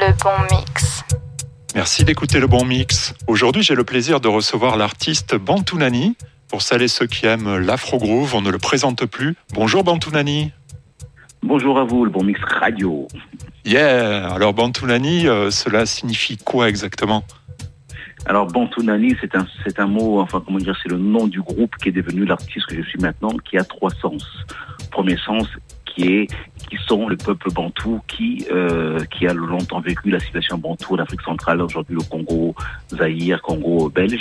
Le Bon Mix. Merci d'écouter Le Bon Mix. Aujourd'hui, j'ai le plaisir de recevoir l'artiste Bantounani. Pour celles et ceux qui aiment l'afro-groove, on ne le présente plus. Bonjour Bantounani. Bonjour à vous, Le Bon Mix Radio. Yeah. Alors Bantounani, cela signifie quoi exactement ? Alors Bantounani, c'est un mot, enfin comment dire, c'est le nom du groupe qui est devenu l'artiste que je suis maintenant, qui a trois sens. Premier sens, qui sont le peuple bantou qui a longtemps vécu la situation bantou en Afrique centrale, aujourd'hui au Congo, Zaïre, Congo belge.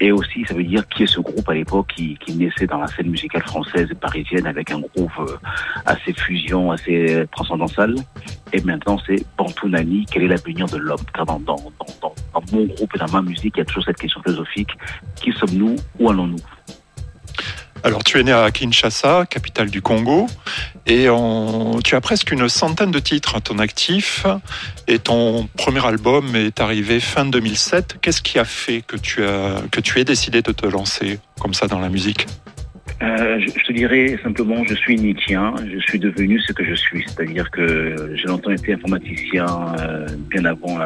Et aussi, ça veut dire qui est ce groupe à l'époque qui naissait dans la scène musicale française et parisienne avec un groove assez fusion, assez transcendantal. Et maintenant, c'est Bantounani, quel est l'avenir de l'homme ? Car dans mon groupe et dans ma musique, il y a toujours cette question philosophique, qui sommes-nous ? Où allons-nous ? Alors, tu es né à Kinshasa, capitale du Congo, et tu as presque 100 de titres à ton actif, et ton premier album est arrivé fin 2007. Qu'est-ce qui a fait que tu aies décidé de te lancer comme ça dans la musique ? Je te dirais simplement, je suis nitien, je suis devenu ce que je suis, c'est-à-dire que j'ai longtemps été informaticien, bien avant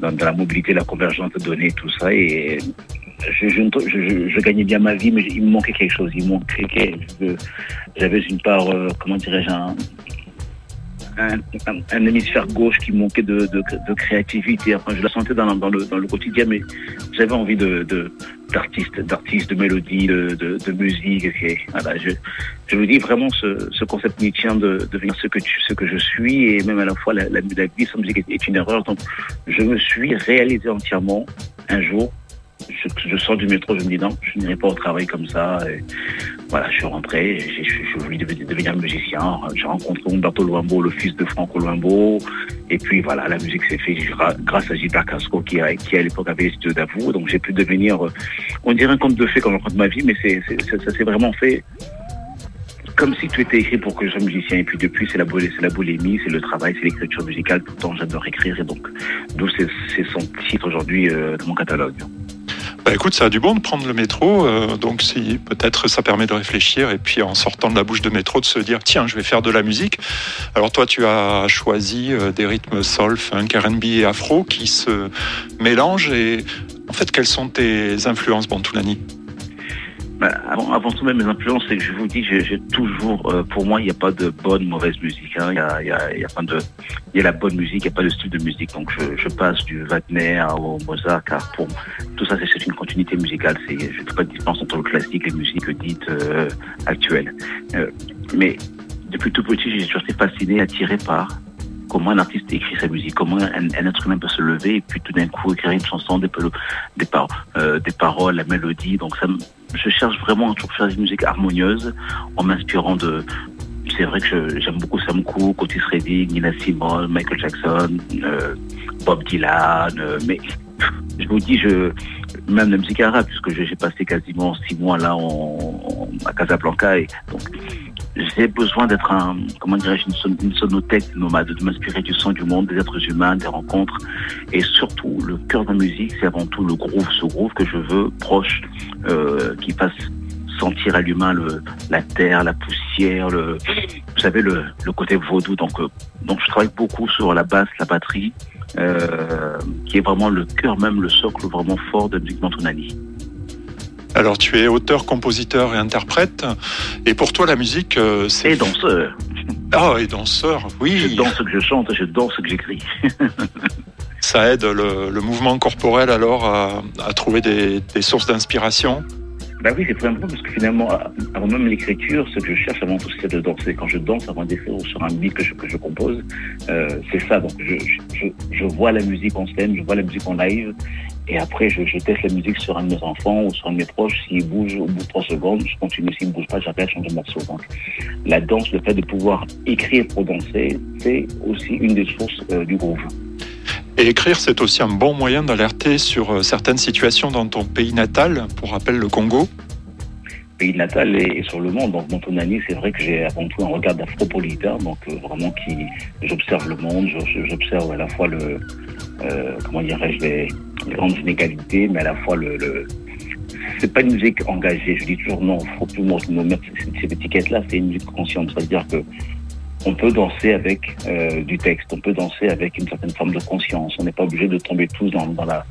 dans la mobilité, la convergence de données, tout ça, et je gagnais bien ma vie, mais il me manquait quelque chose, j'avais une part, comment dirais-je, un hémisphère gauche qui manquait de créativité. Enfin, je la sentais dans le quotidien, mais j'avais envie d'artiste, de mélodie, de musique. Okay. Voilà, je me dis vraiment ce concept nietzschéen de devenir ce que je suis, et même à la fois la vie sans musique est une erreur. Donc, je me suis réalisé entièrement un jour. Je sors du métro, je me dis non, je n'irai pas au travail comme ça. Et voilà, je suis rentré, je voulais devenir musicien. J'ai rencontré Umberto Luambo, le fils de Franco Luambo. Et puis voilà, la musique s'est faite grâce à Gilbert Castro qui à l'époque avait les studios Davout. Donc j'ai pu devenir, on dirait un conte de fées quand je rencontre ma vie, mais ça s'est vraiment fait comme si tout était écrit pour que je sois musicien. Et puis depuis, c'est la boulimie, c'est le travail, c'est l'écriture musicale. Tout le temps, j'adore écrire. Et donc, d'où c'est son titre aujourd'hui dans mon catalogue. Bah écoute, ça a du bon de prendre le métro, donc si peut-être ça permet de réfléchir et puis en sortant de la bouche de métro de se dire tiens, je vais faire de la musique. Alors toi, tu as choisi des rythmes soul, funk, R&B et afro qui se mélangent. Et en fait, quelles sont tes influences, Bantounani ? Avant tout, même mes influences, c'est que je vous dis, j'ai toujours, pour moi, il n'y a pas de bonne, mauvaise musique. Hein. Il y a la bonne musique, il n'y a pas de style de musique. Donc, je passe du Wagner au Mozart, car pour tout ça, c'est une continuité musicale. Je ne fais pas de différence entre le classique et les musiques dites actuelles. Mais depuis tout petit, j'ai toujours été fasciné, attiré par comment un artiste écrit sa musique, comment un être humain peut se lever et puis tout d'un coup écrire une chanson, des paroles, la mélodie. Donc, je cherche vraiment à toujours faire des musiques harmonieuses en m'inspirant de... C'est vrai que j'aime beaucoup Sam Cooke, Otis Redding, Nina Simone, Michael Jackson, Bob Dylan, mais je vous dis, même la musique arabe, puisque j'ai passé quasiment 6 mois là à Casablanca, et donc j'ai besoin d'être une sonothèque nomade, de m'inspirer du son du monde, des êtres humains, des rencontres, et surtout le cœur de la musique, c'est avant tout le groove, ce groove que je veux proche, qui fasse sentir à l'humain la terre, la poussière, vous savez le côté vaudou. Donc je travaille beaucoup sur la basse, la batterie, qui est vraiment le cœur, même le socle vraiment fort de la musique Bantounani. Alors, tu es auteur, compositeur et interprète. Et pour toi, la musique, c'est... Et danseur. Ah, et danseur, oui. Je danse ce que je chante, je danse ce que j'écris. Ça aide le mouvement corporel, alors, à trouver des sources d'inspiration ? Bah oui, c'est très important parce que finalement, avant même l'écriture, ce que je cherche avant tout, c'est de danser. Quand je danse avant d'écrire sur un beat que je compose, c'est ça. Donc, je vois la musique en scène, je vois la musique en live, et après, je teste la musique sur un de mes enfants ou sur un de mes proches. S'il bouge au bout de 3 secondes, je continue. S'il ne bouge pas, j'arrive à changer de morceau. Donc, la danse, le fait de pouvoir écrire pour danser, c'est aussi une des sources du groove. Et écrire, c'est aussi un bon moyen d'alerter sur certaines situations dans ton pays natal, pour rappel le Congo. Pays natal et sur le monde. Donc Bantounani, c'est vrai que j'ai avant tout un regard d'afropolitain, donc vraiment j'observe le monde, j'observe à la fois les grandes inégalités, mais à la fois c'est pas une musique engagée. Je dis toujours non, faut plus mettre cette étiquette-là, c'est une musique consciente. C'est-à-dire que on peut danser avec du texte, on peut danser avec une certaine forme de conscience. On n'est pas obligé de tomber tous dans la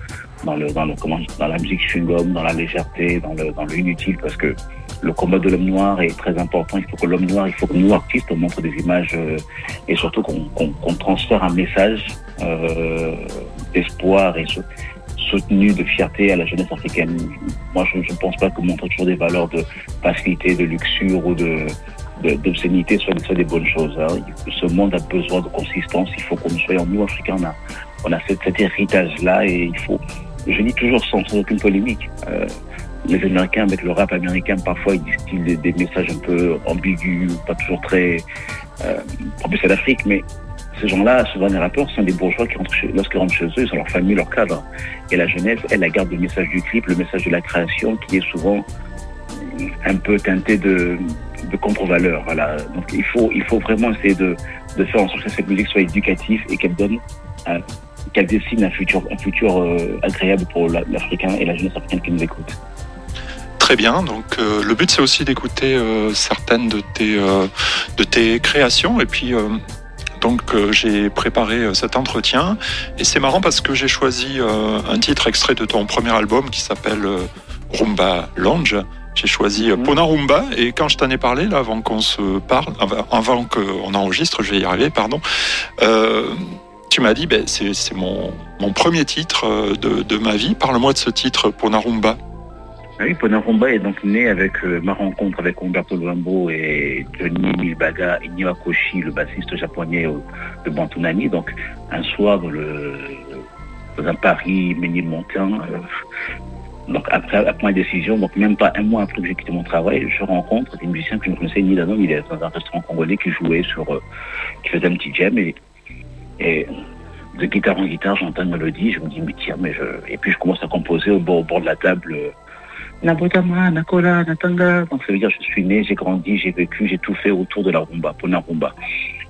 musique chewing-gum, dans la légèreté, dans le inutile, parce que le combat de l'homme noir est très important. Il faut que nous, artistes, on montre des images et surtout qu'on transfère un message d'espoir et soutenu de fierté à la jeunesse africaine. Moi, je ne pense pas qu'on montre toujours des valeurs de facilité, de luxure ou d'obscénité soit des bonnes choses. Hein. Ce monde a besoin de consistance. Il faut qu'on soit, nous, Africains, on a cet héritage-là et il faut... Je dis toujours sans aucune polémique... Les Américains, avec le rap américain, parfois, ils disent des messages un peu ambigus, pas toujours très... En plus, c'est l'Afrique, mais ces gens-là, souvent les rappeurs, sont des bourgeois qui, lorsqu'ils rentrent chez eux, ils ont leur famille, leur cadre. Et la jeunesse, elle garde le message du clip, le message de la création, qui est souvent un peu teinté de contre-valeurs. Voilà. Donc, il faut vraiment essayer de faire en sorte que cette musique soit éducative et qu'elle donne... qu'elle dessine un futur agréable pour l'Africain et la jeunesse africaine qui nous écoute. Très bien, donc le but c'est aussi d'écouter certaines de tes créations et puis donc j'ai préparé cet entretien et c'est marrant parce que j'ai choisi un titre extrait de ton premier album qui s'appelle Rumba Lounge. J'ai choisi Pona Rumba et quand je t'en ai parlé là avant qu'on enregistre, je vais y arriver, pardon. Tu m'as dit, c'est mon premier titre de ma vie. Parle-moi de ce titre, Pona Rumba. Oui, Pona Rumba est donc né avec ma rencontre avec Umberto Luambo et Johnny Milbaga et Niwakoshi, le bassiste japonais de Bantounani. Donc, un soir dans un Paris Ménilmontant, donc après ma décision, donc même pas un mois après que j'ai quitté mon travail, je rencontre des musiciens que je ne connaissais ni d'un nom, il est dans un restaurant congolais qui jouait qui faisait un petit jam et de guitare en guitare, j'entends une mélodie, je me dis, mais tiens, et puis je commence à composer au bord de la table. Donc ça veut dire, je suis né, j'ai grandi, j'ai vécu, j'ai tout fait autour de la rumba, Pona Rumba.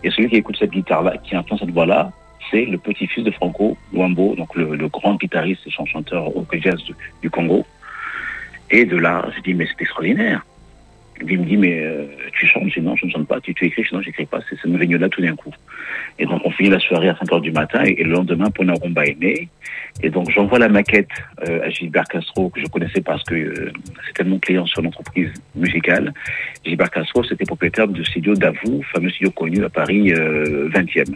Et celui qui écoute cette guitare-là, qui entend cette voix-là, c'est le petit-fils de Franco Luambo, donc le grand guitariste et chanteur au jazz du Congo. Et de là, je dis, mais c'est extraordinaire. Il me dit, mais tu chantes? Je dis, non, je ne chante pas. Tu écris? Je dis, non, j'écris pas. C'est me venu là tout d'un coup. Et donc, on finit la soirée à 5h du matin et le lendemain, Pona Rumba est né. Et donc, j'envoie la maquette à Gilbert Castro, que je connaissais parce que c'était mon client sur l'entreprise musicale. Gilbert Castro, c'était propriétaire du studio Davout, fameux studio connu à Paris 20e.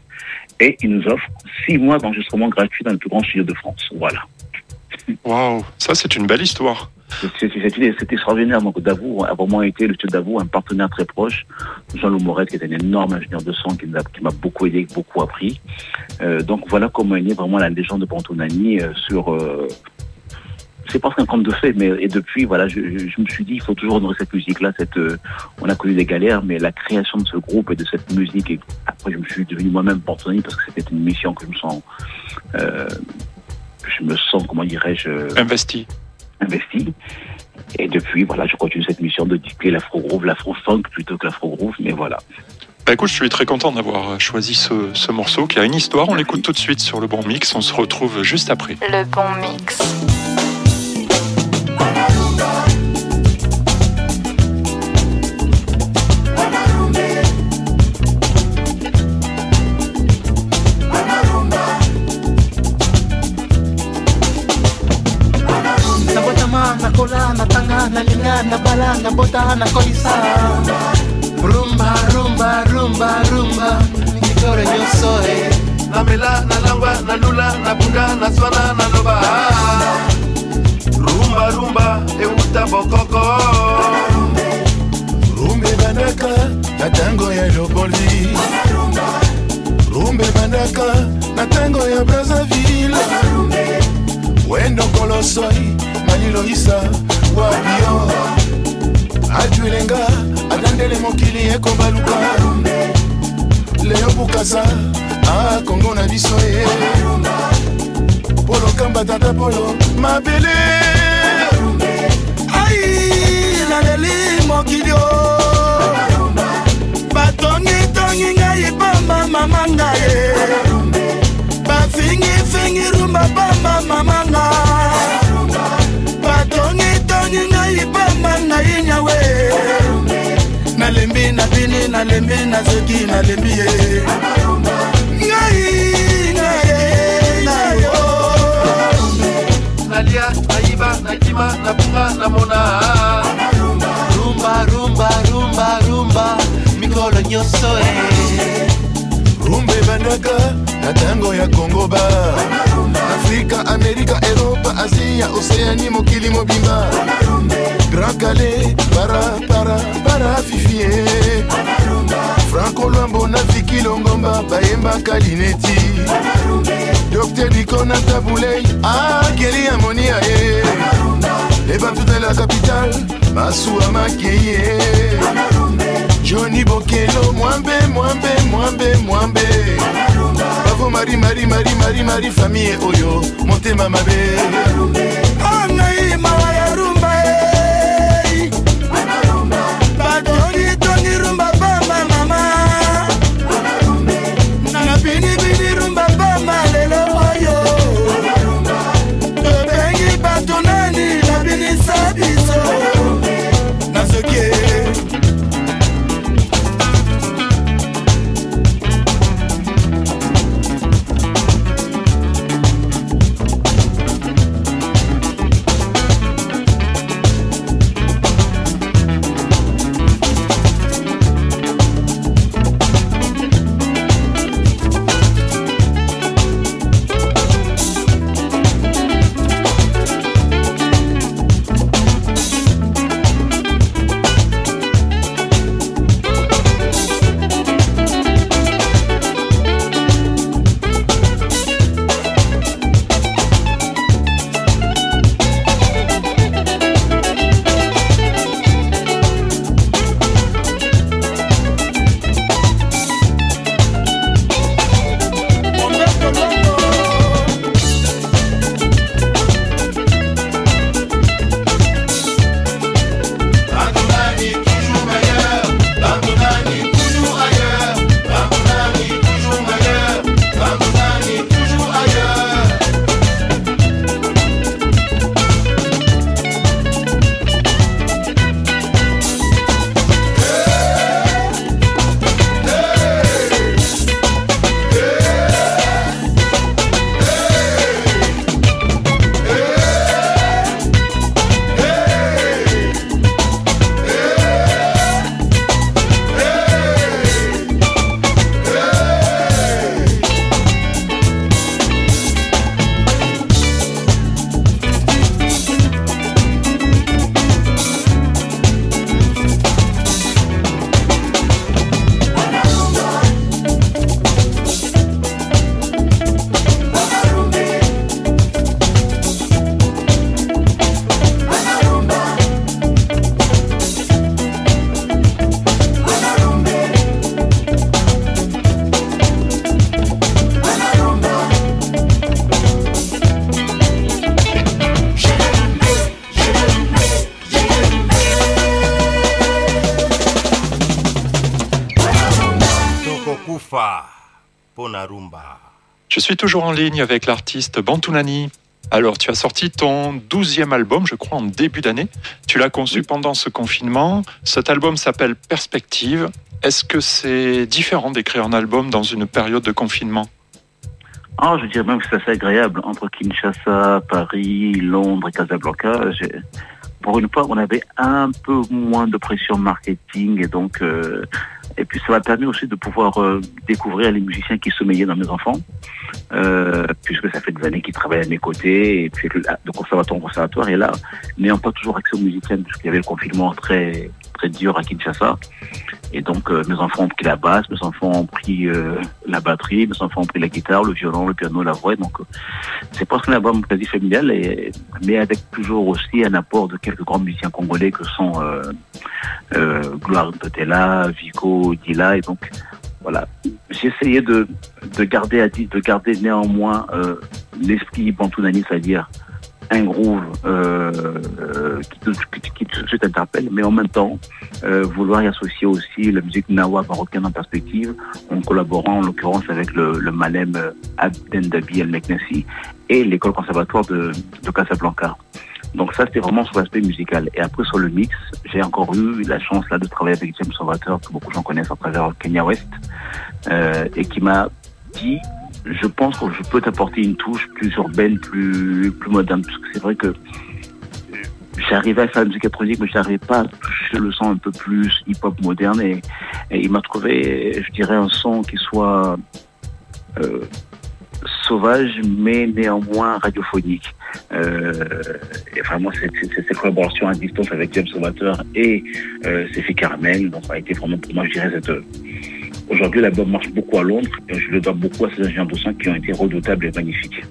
Et il nous offre 6 mois d'enregistrement gratuit dans le plus grand studio de France. Voilà. Waouh, ça c'est une belle histoire. C'est extraordinaire. Donc Davout a vraiment été, le studio Davout, un partenaire très proche. Jean-Loup Moret, qui est un énorme ingénieur de son, qui m'a beaucoup aidé, beaucoup appris. Donc voilà comment est née vraiment la légende de Bantounani c'est presque un conte de fées, mais et depuis, voilà, je me suis dit, il faut toujours honorer cette musique-là. On a connu des galères, mais la création de ce groupe et de cette musique. Et après, je me suis devenu moi-même Bantounani parce que c'était une mission que je me sens, comment dirais-je... Investi. Et depuis, voilà, je continue cette mission de dicter l'afro-groove, l'afro-funk plutôt que l'afro-groove, mais voilà. Bah écoute, je suis très content d'avoir choisi ce morceau qui a une histoire. Merci. On l'écoute tout de suite sur Le Bon Mix. On se retrouve juste après. Le Bon Mix. Na bala na bota na kolisa rumba rumba rumba rumba nikore yosoe na mela na lamba na lula na bunda na swana na loba rumba rumba euta bokoko rumbe banaka na tango ya Joboli rumbe banaka na tango ya Brazzaville wendo kolosoi manilo isa Wabio, Adjulenga, Adandele Mokili et Kombaluka Léo Bukasa, ah Congo na biso Polo Kamba Tata Polo, Mabele Aïe, Laleli Mokili Batongi Tongi Ngaye Bamba Mama Ngaye Bafingi Fingi Rumba Bamba Mama Ngaye Tongi tongi ngai bamba ngai nyawe Nalembi na bini ngai na lembe na zoki na lembi Nalia, Naiba, Natima, Napunga, Namona Rumba, rumba, rumba, rumba Mikolo nyoso eh Rumbe banaka, natango ya Kongo ba Afrika, Amerika, Europa, Asia, Oceani, mokili mobimba Grand Calais, para, para, para fifie Franco Luambo na Viki Longomba, Bayemba Kalineti Docteur Nico na Taboulay, ah, Kelly Amonia eh. Les partout de la capitale, Masua Makeye Johnny Bokelo, Mwambe, Mwambe, Mwambe, Mwambe Bravo Marie, Marie, Marie, Marie, Marie, famille Oyo, monte mama be Anaï, Mawaya Rumba eh Badoni, Tony Rumba, Bamba, Mama Nana Bini, Bini, Rumba, Bamba, Lelo, Oyo Bengi, Bantounani, La Bini, Sabiso Nasoke Je suis toujours en ligne avec l'artiste Bantounani. Alors, tu as sorti ton 12e album, je crois, en début d'année. Tu l'as conçu pendant ce confinement. Cet album s'appelle Perspective. Est-ce que c'est différent d'écrire un album dans une période de confinement ? Ah, je dirais même que c'est assez agréable. Entre Kinshasa, Paris, Londres et Casablanca, pour une fois, on avait un peu moins de pression marketing et donc... Et puis ça m'a permis aussi de pouvoir découvrir les musiciens qui sommeillaient dans mes enfants, puisque ça fait des années qu'ils travaillent à mes côtés, et puis de conservatoire en conservatoire, et là, n'ayant pas toujours accès aux musiciens, puisqu'il y avait le confinement très, très dur à Kinshasa, et donc mes enfants ont pris la basse, mes enfants ont pris la batterie, mes enfants ont pris la guitare, le violon, le piano, la voix, donc c'est presque un album quasi familial, mais avec toujours aussi un apport de quelques grands musiciens congolais que sont Gloire de Tela, Vico Dila, et donc voilà, j'ai essayé de garder néanmoins l'esprit Bantounani, c'est-à-dire un groove qui te t'interpelle, mais en même temps vouloir y associer aussi la musique Gnawa marocaine en perspective, en collaborant en l'occurrence avec le Malem Abdenbi El Meknassi et l'école conservatoire de Casablanca. Donc ça, c'était vraiment sur l'aspect musical. Et après, sur le mix, j'ai encore eu la chance là de travailler avec James Sauvateur, que beaucoup de gens connaissent à travers Kenya West, et qui m'a dit, je pense que je peux t'apporter une touche plus urbaine, plus moderne, parce que c'est vrai que j'arrivais à faire la musique électronique, mais je n'arrivais pas à toucher le son un peu plus hip-hop moderne, et il m'a trouvé, je dirais, un son qui soit sauvage, mais néanmoins radiophonique. Et vraiment, cette collaboration à distance avec James Sauvateur et Cécile Carmen, donc ça a été vraiment pour moi, je dirais, aujourd'hui, l'album marche beaucoup à Londres, et je le dois beaucoup à ces ingénieurs de son qui ont été redoutables et magnifiques.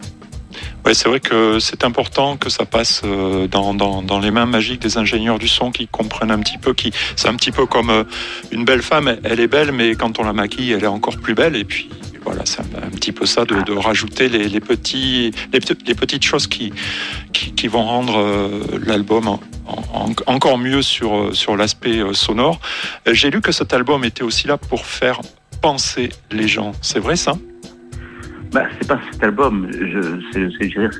Oui, c'est vrai que c'est important que ça passe dans les mains magiques des ingénieurs du son qui comprennent un petit peu, c'est un petit peu comme une belle femme, elle est belle, mais quand on la maquille, elle est encore plus belle, et puis voilà, c'est un petit peu ça de rajouter les petites choses qui vont rendre l'album encore mieux sur l'aspect sonore. J'ai lu que cet album était aussi là pour faire penser les gens. C'est vrai ça ? Bah, c'est pas cet album. C'est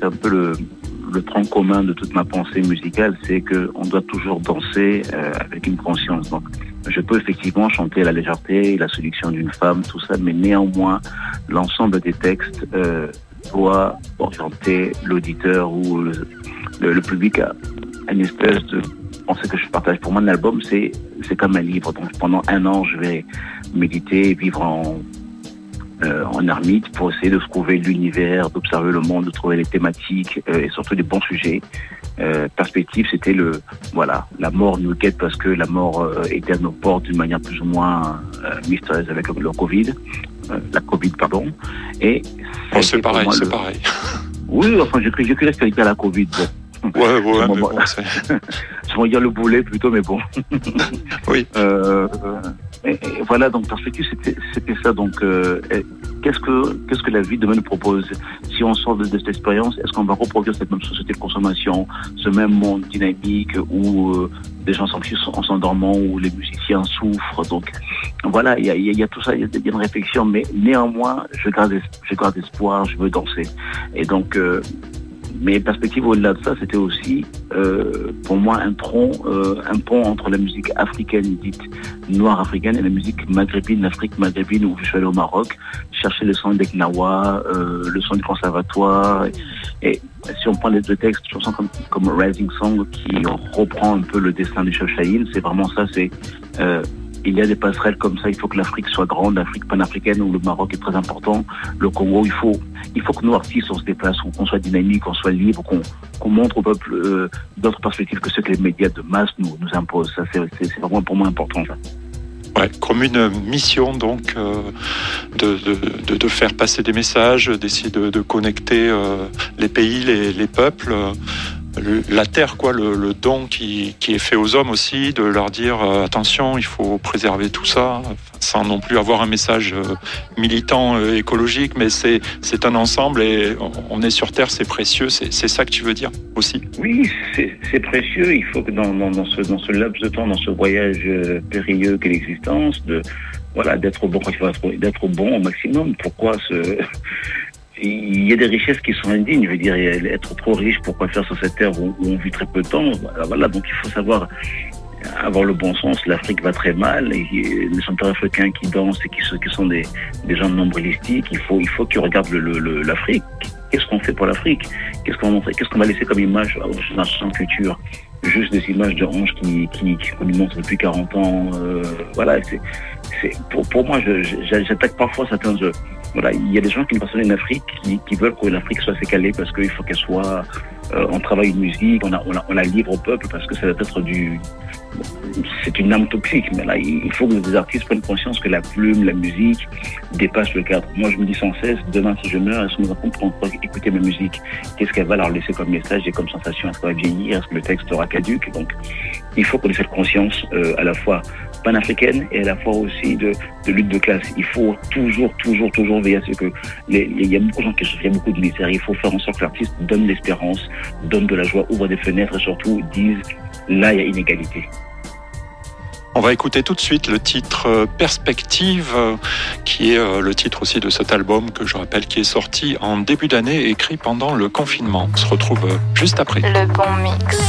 un peu le tronc commun de toute ma pensée musicale, c'est qu'on doit toujours danser avec une conscience. Donc, je peux effectivement chanter la légèreté, la séduction d'une femme, tout ça, mais néanmoins, l'ensemble des textes doit orienter l'auditeur ou le public à une espèce de pensée que je partage. Pour moi, un album, c'est comme un livre. Donc, pendant un an, je vais méditer, vivre en ermite pour essayer de trouver l'univers, d'observer le monde, de trouver les thématiques et surtout des bons sujets. Perspective, c'était la mort nous guette parce que la mort était à nos portes d'une manière plus ou moins mystérieuse avec la Covid. Et c'est pareil, moi, pareil. Oui, enfin, j'ai cru respecter la Covid. Ouais, mais bon, c'est... Je vais dire le boulet plutôt, mais bon. Oui. Et voilà, donc Perspective, c'était ça. Donc, qu'est-ce que la vie demain nous propose? Si on sort de cette expérience, est-ce qu'on va reproduire cette même société de consommation, ce même monde dynamique où les gens s'enfuient en s'endormant, où les musiciens souffrent? Donc, voilà, il y a tout ça, il y a une réflexion, mais néanmoins, je garde espoir, je veux danser. Et donc, mes perspectives au-delà de ça, c'était aussi, pour moi, un pont entre la musique africaine, dite noire africaine, et la musique maghrébine, l'Afrique maghrébine, où je suis allé au Maroc, chercher le son des Gnawa, le son du conservatoire. Et si on prend les deux textes, je sens comme Rising Song, qui reprend un peu le destin du chef Chahine, c'est vraiment ça, il y a des passerelles comme ça, il faut que l'Afrique soit grande, l'Afrique panafricaine où le Maroc est très important, le Congo, il faut que nos artistes on se déplace, qu'on soit dynamique, qu'on soit libre, qu'on montre au peuple d'autres perspectives que ce que les médias de masse nous imposent. Ça, c'est vraiment pour moi important. Ça. Ouais, comme une mission donc de faire passer des messages, d'essayer de connecter les pays, les peuples. La terre, quoi, le don qui est fait aux hommes aussi, de leur dire attention, il faut préserver tout ça, sans non plus avoir un message militant, écologique, mais c'est un ensemble et on est sur terre, c'est précieux, c'est ça que tu veux dire aussi? Oui, c'est précieux, il faut que dans ce laps de temps, dans ce voyage périlleux qu'est l'existence, d'être bon au maximum, pourquoi se... Il y a des richesses qui sont indignes, je veux dire, être trop riche pour quoi faire sur cette terre où on vit très peu de temps, voilà, donc il faut savoir avoir le bon sens, l'Afrique va très mal, et les chanteurs africains qui dansent et qui sont des gens nombrilistiques, il faut qu'ils regardent l'Afrique, qu'est-ce qu'on fait pour l'Afrique, qu'est-ce qu'on va laisser comme image sans culture, juste des images de hanches qu'on nous montre depuis 40 ans, voilà, pour moi, j'attaque parfois certains jeux. Voilà, il y a des gens qui ne passionnent en Afrique, qui veulent que l'Afrique soit sécalée parce qu'il faut qu'elle soit, on travaille une musique, on la livre au peuple parce que ça doit être c'est une âme toxique, mais là, il faut que les artistes prennent conscience que la plume, la musique dépasse le cadre. Moi, je me dis sans cesse, demain, si je meurs, est-ce que mes enfants pourront écouter ma musique? Qu'est-ce qu'elle va leur laisser comme message et comme sensation? Est-ce qu'elle va vieillir? Est-ce que le texte sera caduque? Donc, il faut qu'on ait cette conscience, à la fois panafricaine et à la fois aussi de lutte de classe. Il faut toujours veiller à ce que il y a beaucoup de gens qui souffrent, il y a beaucoup de misère. Il faut faire en sorte que l'artiste donne de l'espérance, donne de la joie, ouvre des fenêtres et surtout dise là il y a inégalité. On va écouter tout de suite le titre Perspective, qui est le titre aussi de cet album que je rappelle qui est sorti en début d'année, écrit pendant le confinement. On se retrouve juste après. Le Bon Mix.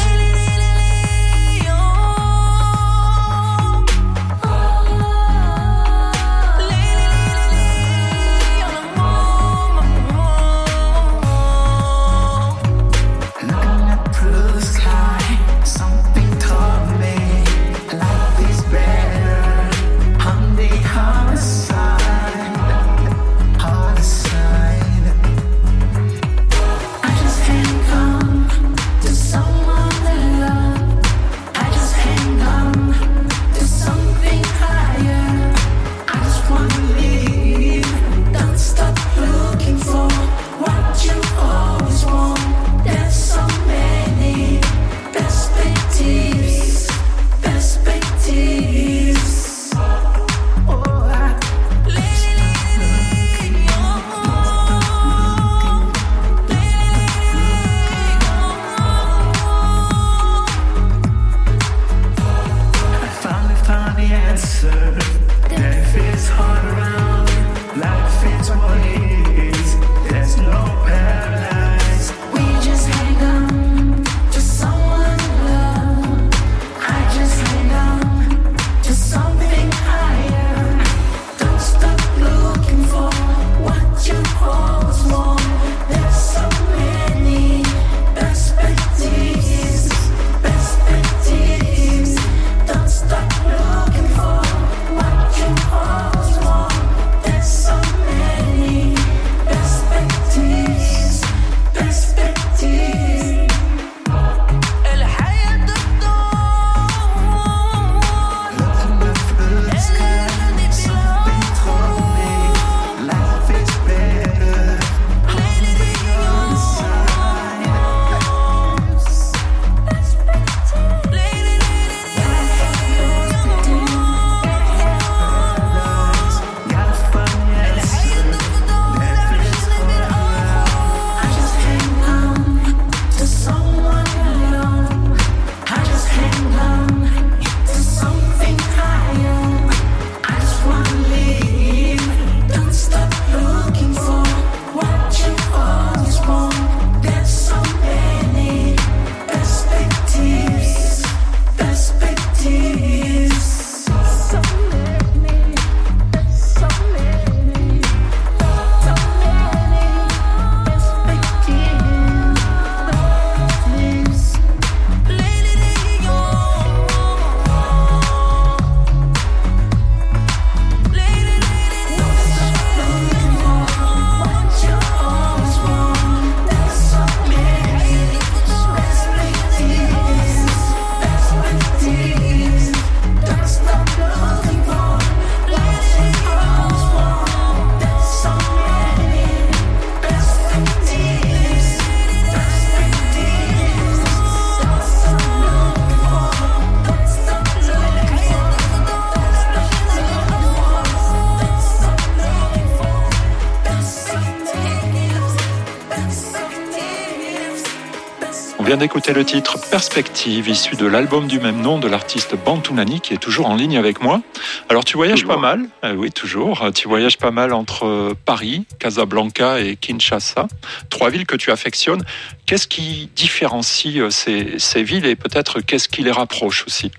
On vient d'écouter le titre Perspective, issu de l'album du même nom de l'artiste Bantounani, qui est toujours en ligne avec moi. Alors tu voyages toujours. Pas mal, oui toujours, tu voyages pas mal entre Paris, Casablanca et Kinshasa, trois villes que tu affectionnes. Qu'est-ce qui différencie ces villes et peut-être qu'est-ce qui les rapproche aussi?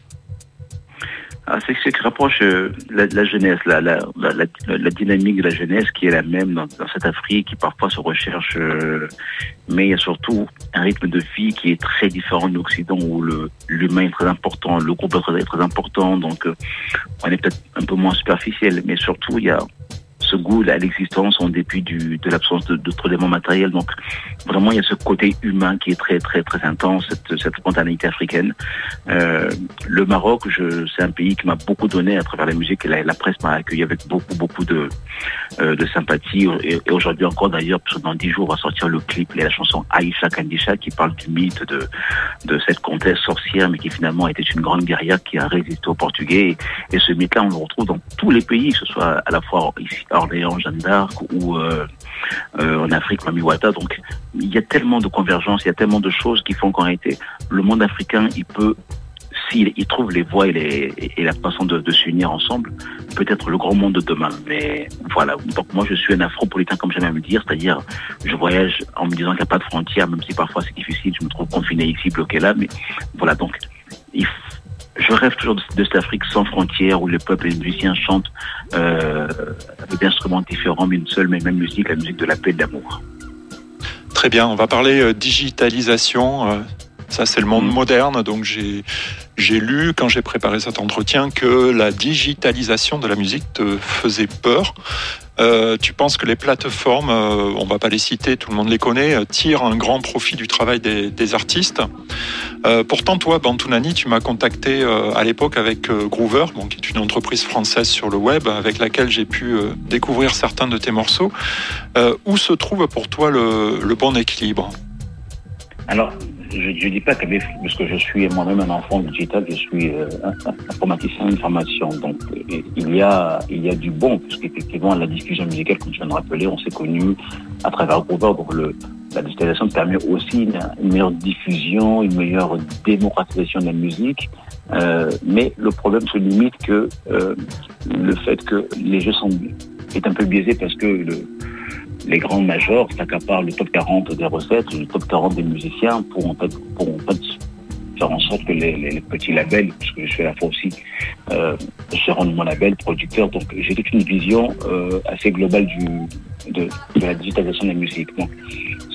C'est ce qui rapproche la jeunesse, la dynamique de la jeunesse qui est la même dans cette Afrique, qui parfois se recherche, mais il y a surtout un rythme de vie qui est très différent de l'Occident, où l'humain est très important, le groupe est très important, donc on est peut-être un peu moins superficiel, mais surtout il y a ce goût à l'existence en dépit de l'absence d'autres éléments matériels. Donc vraiment il y a ce côté humain qui est très très très intense, cette spontanéité africaine. Le Maroc, c'est un pays qui m'a beaucoup donné à travers la musique, et la presse m'a accueilli avec beaucoup de sympathie, et aujourd'hui encore d'ailleurs, parce que dans 10 jours on va sortir le clip et la chanson Aïcha Kandisha, qui parle du mythe de cette comtesse sorcière, mais qui finalement était une grande guerrière qui a résisté aux Portugais, et ce mythe là on le retrouve dans tous les pays, que ce soit à la fois ici Orléans, Jeanne d'Arc, ou en Afrique, Mami Wata. Donc il y a tellement de convergences, il y a tellement de choses qui font qu'en réalité, le monde africain, il peut s'il trouve les voies et la façon de s'unir ensemble, peut-être le grand monde de demain. Mais voilà, donc moi je suis un afro-politain comme j'aime à me dire, c'est-à-dire je voyage en me disant qu'il n'y a pas de frontières, même si parfois c'est difficile, je me trouve confiné ici, bloqué là, mais voilà, donc je rêve toujours de cette Afrique sans frontières où le peuple et les musiciens chantent avec des instruments différents, mais une seule mais même musique, la musique de la paix et de l'amour. Très bien, on va parler digitalisation. Ça, c'est le monde moderne. Donc, j'ai lu, quand j'ai préparé cet entretien, que la digitalisation de la musique te faisait peur. Tu penses que les plateformes, on ne va pas les citer, tout le monde les connaît, tirent un grand profit du travail des artistes. Pourtant, toi, Bantounani, tu m'as contacté à l'époque avec Groover, bon, qui est une entreprise française sur le web, avec laquelle j'ai pu découvrir certains de tes morceaux. Où se trouve pour toi le bon équilibre ? Alors, je ne dis pas que, parce que je suis moi-même un enfant digital, je suis informaticien de formation. Donc, il y a du bon, puisqu'effectivement, la diffusion musicale, comme tu viens de rappeler, on s'est connus à travers Groover. Donc, la digitalisation permet aussi une meilleure diffusion, une meilleure démocratisation de la musique. Mais le problème se limite que le fait que les jeux est un peu biaisé parce que les grands majors s'accaparent le top 40 des recettes, le top 40 des musiciens pour en fait faire en sorte que les petits labels, puisque je suis à la fois aussi gérant de mon label, producteur, donc j'ai toute une vision assez globale de la digitalisation de la musique. Donc,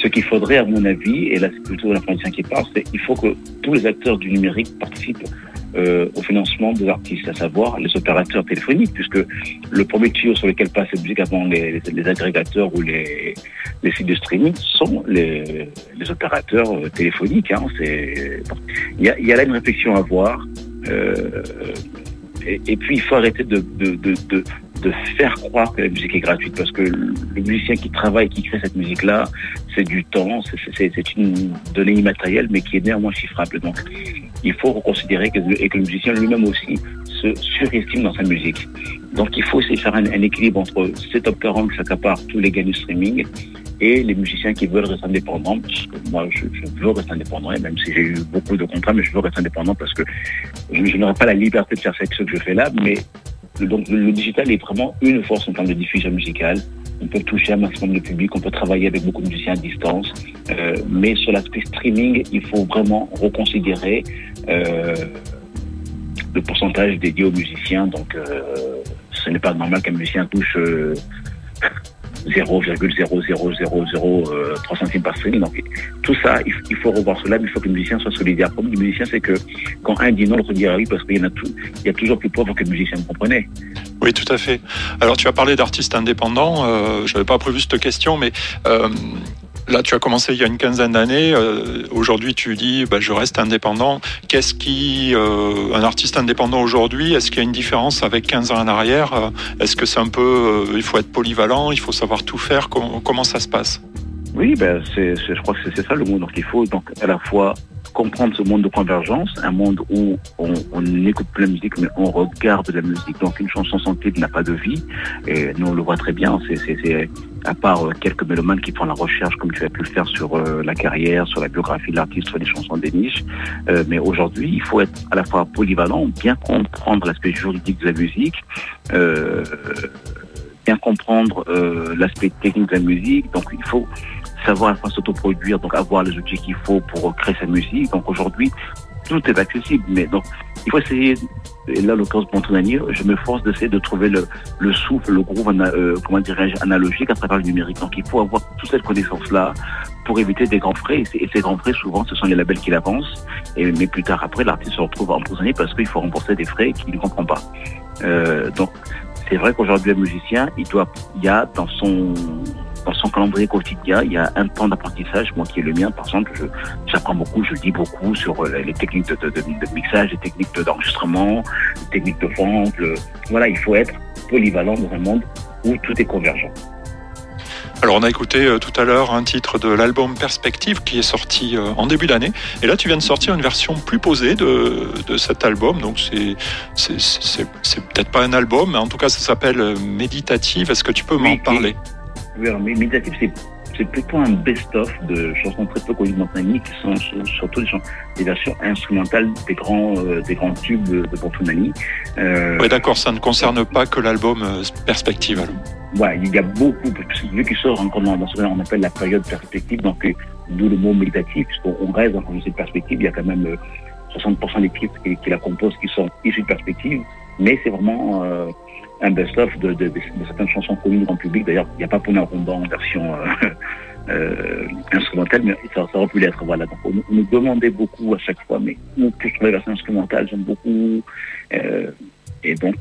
ce qu'il faudrait à mon avis, et là c'est plutôt l'informaticien qui parle, c'est qu'il faut que tous les acteurs du numérique participent au financement des artistes, à savoir les opérateurs téléphoniques, puisque le premier tuyau sur lequel passe la musique avant les agrégateurs ou les sites de streaming sont les opérateurs téléphoniques. Hein. Il y a là une réflexion à avoir. Et puis il faut arrêter de faire croire que la musique est gratuite, parce que le musicien qui travaille, qui crée cette musique-là, c'est du temps, c'est une donnée immatérielle, mais qui est néanmoins chiffrable. Donc, il faut reconsidérer que le musicien lui-même aussi se surestime dans sa musique. Donc, il faut essayer de faire un équilibre entre ces top 40 qui s'accaparent tous les gains du streaming et les musiciens qui veulent rester indépendants, parce que moi, je veux rester indépendant, et même si j'ai eu beaucoup de contrats, mais je veux rester indépendant parce que je n'aurai pas la liberté de faire ce que je fais là, mais donc le digital est vraiment une force en termes de diffusion musicale. On peut toucher un maximum de public, on peut travailler avec beaucoup de musiciens à distance. Mais sur l'aspect streaming, il faut vraiment reconsidérer le pourcentage dédié aux musiciens. Donc ce n'est pas normal qu'un musicien touche 0,00003 centimes par stream. Donc tout ça, il faut revoir cela, mais il faut que le musicien soit solidaire. Le problème du musicien, c'est que quand un dit non, l'autre dit oui, parce qu'il y a toujours plus pauvre que le musicien, vous comprenez ? Oui, tout à fait. Alors tu as parlé d'artistes indépendants, je n'avais pas prévu cette question, mais là tu as commencé il y a une quinzaine d'années, aujourd'hui tu dis je reste indépendant. Qu'est-ce qui... un artiste indépendant aujourd'hui, est-ce qu'il y a une différence avec 15 ans en arrière ? Est-ce que c'est un peu... il faut être polyvalent, il faut savoir tout faire, comment ça se passe ? Oui, je crois que c'est ça le mot. Donc il faut à la fois comprendre ce monde de convergence, un monde où on n'écoute plus la musique mais on regarde la musique. Donc une chanson sans titre n'a pas de vie, et nous on le voit très bien, c'est à part quelques mélomanes qui font la recherche comme tu as pu le faire sur la carrière, sur la biographie de l'artiste, sur les chansons des niches, mais aujourd'hui il faut être à la fois polyvalent, bien comprendre l'aspect juridique de la musique, bien comprendre l'aspect technique de la musique. Donc il faut savoir à la fois s'autoproduire, donc avoir les outils qu'il faut pour créer sa musique. Donc aujourd'hui, tout est accessible, mais donc il faut essayer, et là le cas de Bantounani, je me force d'essayer de trouver le souffle, le groove, analogique à travers le numérique. Donc il faut avoir toute cette connaissance-là pour éviter des grands frais, et ces grands frais souvent ce sont les labels qui l'avancent, mais plus tard après l'artiste se retrouve emprisonné parce qu'il faut rembourser des frais qu'il ne comprend pas. Donc c'est vrai qu'aujourd'hui le musicien, il y a dans son calendrier quotidien, il y a un temps d'apprentissage, moi qui est le mien, par exemple, j'apprends beaucoup, je lis beaucoup sur les techniques de mixage, les techniques d'enregistrement, les techniques de vente. Voilà, il faut être polyvalent dans un monde où tout est convergent. Alors on a écouté tout à l'heure un titre de l'album Perspective qui est sorti en début d'année, et là tu viens de sortir une version plus posée de cet album. Donc c'est peut-être pas un album, mais en tout cas ça s'appelle Méditatif. Est-ce que tu peux m'en parler ? Oui, alors, Méditatif, c'est C'est plutôt un best-of de chansons très peu connues de Bantounani qui sont surtout des versions instrumentales des grands tubes de Bantounani. Ouais, d'accord, ça ne concerne pas que l'album Perspective. Alors. Ouais, il y a beaucoup, vu qu'il sort encore dans ce qu'on appelle la période perspective, donc d'où le mot méditatif, puisqu'on reste dans une cette perspective, il y a quand même 60% des titres qui la composent qui sont issus de perspective, mais c'est vraiment un best-of de certaines chansons connues du grand public. D'ailleurs, il n'y a pas Pona Rumba en version instrumentale, mais ça aurait pu l'être. Voilà. Donc, on nous demandait beaucoup à chaque fois, mais où peut trouver la version instrumentale? J'aime beaucoup. Et donc,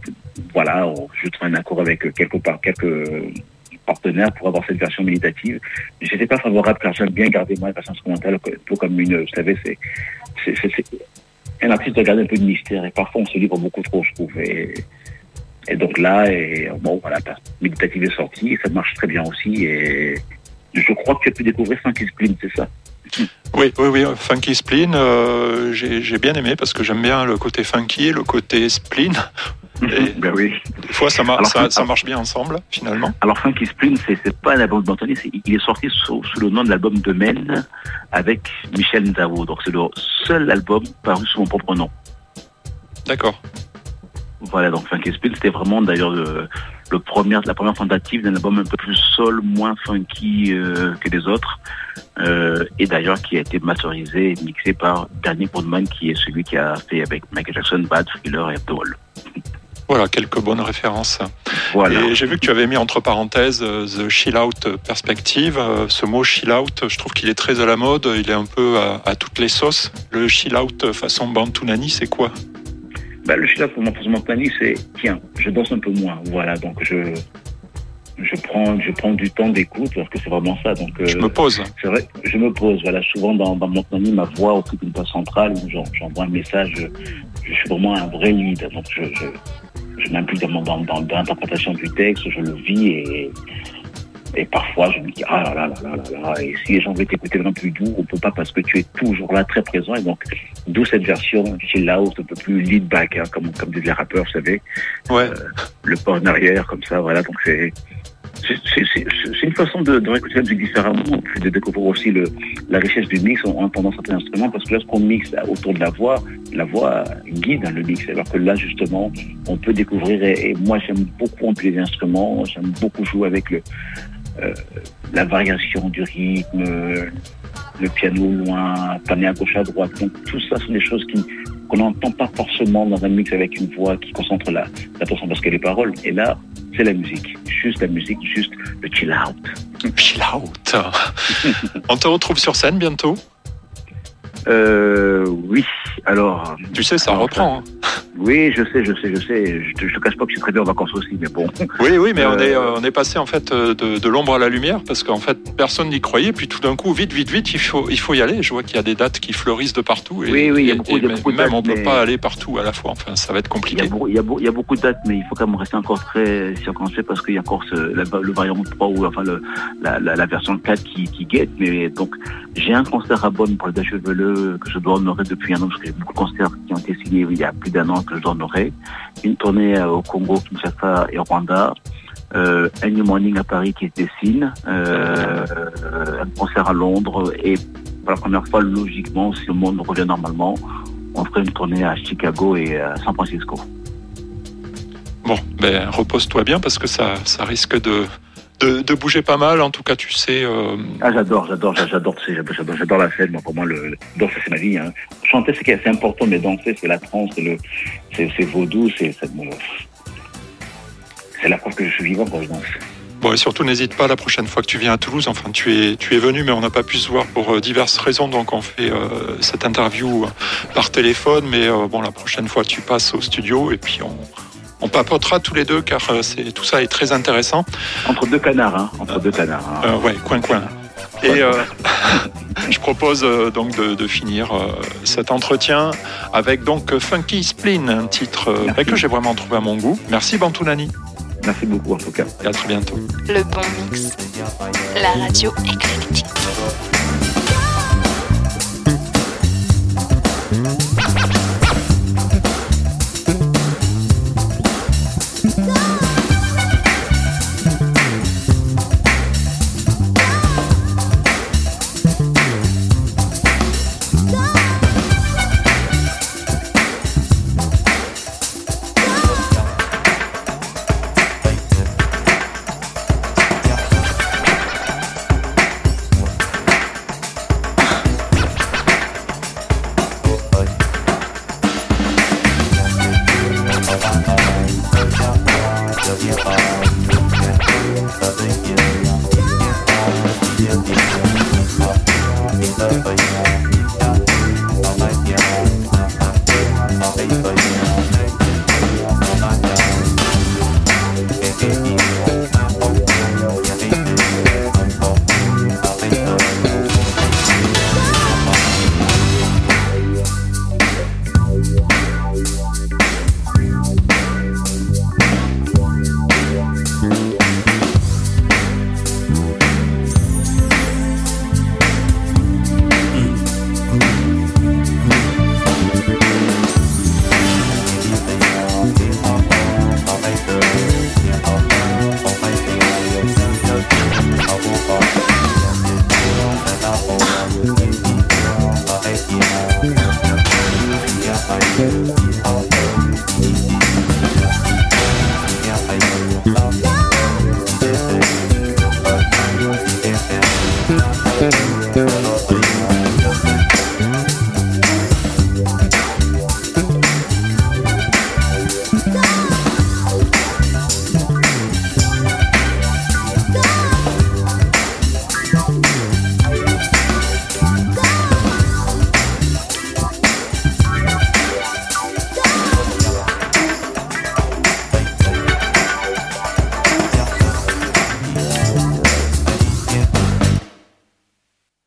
voilà, je trouve un accord avec quelques partenaires pour avoir cette version méditative. Je n'étais pas favorable car j'aime bien garder moi la version instrumentale, plutôt comme une, vous savez, c'est un artiste de garder un peu de mystère et parfois on se livre beaucoup trop, je trouve. Et donc là, bon, voilà, méditative est sortie, ça marche très bien aussi et je crois que tu as pu découvrir Funky Spleen, c'est ça? Oui, Funky Spleen, j'ai bien aimé parce que j'aime bien le côté funky, le côté spleen. Et ben oui. Des fois, ça marche bien ensemble, finalement. Alors, Funky Spleen, c'est pas un album de Bantounani, il est sorti sous le nom de l'album de Maine avec Michel Ndavo. Donc, c'est le seul album paru sous mon propre nom. D'accord. Voilà, donc Funky Spleen, c'était vraiment d'ailleurs la première tentative d'un album un peu plus soul, moins funky que les autres, et d'ailleurs qui a été masterisé et mixé par Danny Boudman, qui est celui qui a fait avec Michael Jackson, Bad, Thriller et The Wall. Voilà, quelques bonnes références. Voilà. Et j'ai vu que tu avais mis entre parenthèses The Chill Out Perspective. Ce mot Chill Out, je trouve qu'il est très à la mode, il est un peu à toutes les sauces. Le Chill Out façon Bantounani, c'est quoi ? Bah, le chill-out pour Bantounani, c'est tiens, je danse un peu moins. Voilà, donc je prends du temps d'écoute, parce que c'est vraiment ça. Donc je me pose. C'est vrai, je me pose. Voilà, souvent dans Bantounani, ma voix occupe une place centrale où j'envoie un message. Je suis vraiment un vrai lead. Donc je m'implique dans l'interprétation du texte, je le vis et parfois je me dis ah là là là là là là. Et si les gens veulent t'écouter un peu doux, on peut pas parce que tu es toujours là, très présent. Et donc d'où cette version chill out, un peu plus lead back, hein, comme disent les rappeurs, vous savez, ouais. Le pas en arrière comme ça, voilà. Donc c'est une façon de réécouter la musique différemment, puis de découvrir aussi la richesse du mix en entendant certains instruments, parce que lorsqu'on mixe autour de la voix guide, hein, le mix, alors que là justement on peut découvrir, et moi j'aime beaucoup employer les instruments, j'aime beaucoup jouer avec la variation du rythme, le piano loin, planer à gauche, à droite. Donc tout ça, ce sont des choses qu'on n'entend pas forcément dans un mix avec une voix qui concentre l'attention parce que les paroles. Et là, c'est la musique. Juste la musique, juste le chill out. Chill out. On te retrouve sur scène bientôt ? Oui. Alors. Tu sais, ça reprend. Oui, je sais. Je te cache pas que je suis très bien en vacances aussi, mais bon. Oui, mais on est passé en fait de l'ombre à la lumière parce qu'en fait personne n'y croyait. Puis tout d'un coup, vite, il faut y aller. Je vois qu'il y a des dates qui fleurissent de partout. Et, oui, il y a beaucoup de dates. Même on peut pas aller partout à la fois. Enfin, ça va être compliqué. Il y a beaucoup de dates, mais il faut quand même rester encore très circonspect parce qu'il y a encore le variant 3 ou enfin la version 4 qui guette. Mais donc j'ai un concert à Bonn pour les Acheveleux que je dois honorer depuis un an parce que j'ai beaucoup de concerts qui ont été signés il y a plus d'un an. Que je donnerai, une tournée au Congo, Kinshasa et Rwanda, un New Morning à Paris qui se dessine, un concert à Londres et pour la première fois, logiquement, si le monde revient normalement, on ferait une tournée à Chicago et à San Francisco. Bon, ben repose-toi bien parce que ça risque de bouger pas mal, en tout cas, tu sais. Ah, j'adore la scène. Moi, pour moi, danser, c'est ma vie. Hein. Chanter, c'est assez important, mais danser, c'est la trance, c'est vaudou, c'est la preuve que je suis vivant quand je danse. Bon, et surtout, n'hésite pas la prochaine fois que tu viens à Toulouse. Enfin, tu es venu, mais on n'a pas pu se voir pour diverses raisons. Donc, on fait cette interview par téléphone. Mais bon, la prochaine fois, tu passes au studio et puis on papotera tous les deux car tout ça est très intéressant. Entre deux canards, hein. Ouais, coin. Et je propose donc de finir cet entretien avec donc Funky Spleen, un titre que j'ai vraiment trouvé à mon goût. Merci Bantounani. Merci beaucoup en tout cas. Et à très bientôt. Le Bon Mix, la radio éclectique.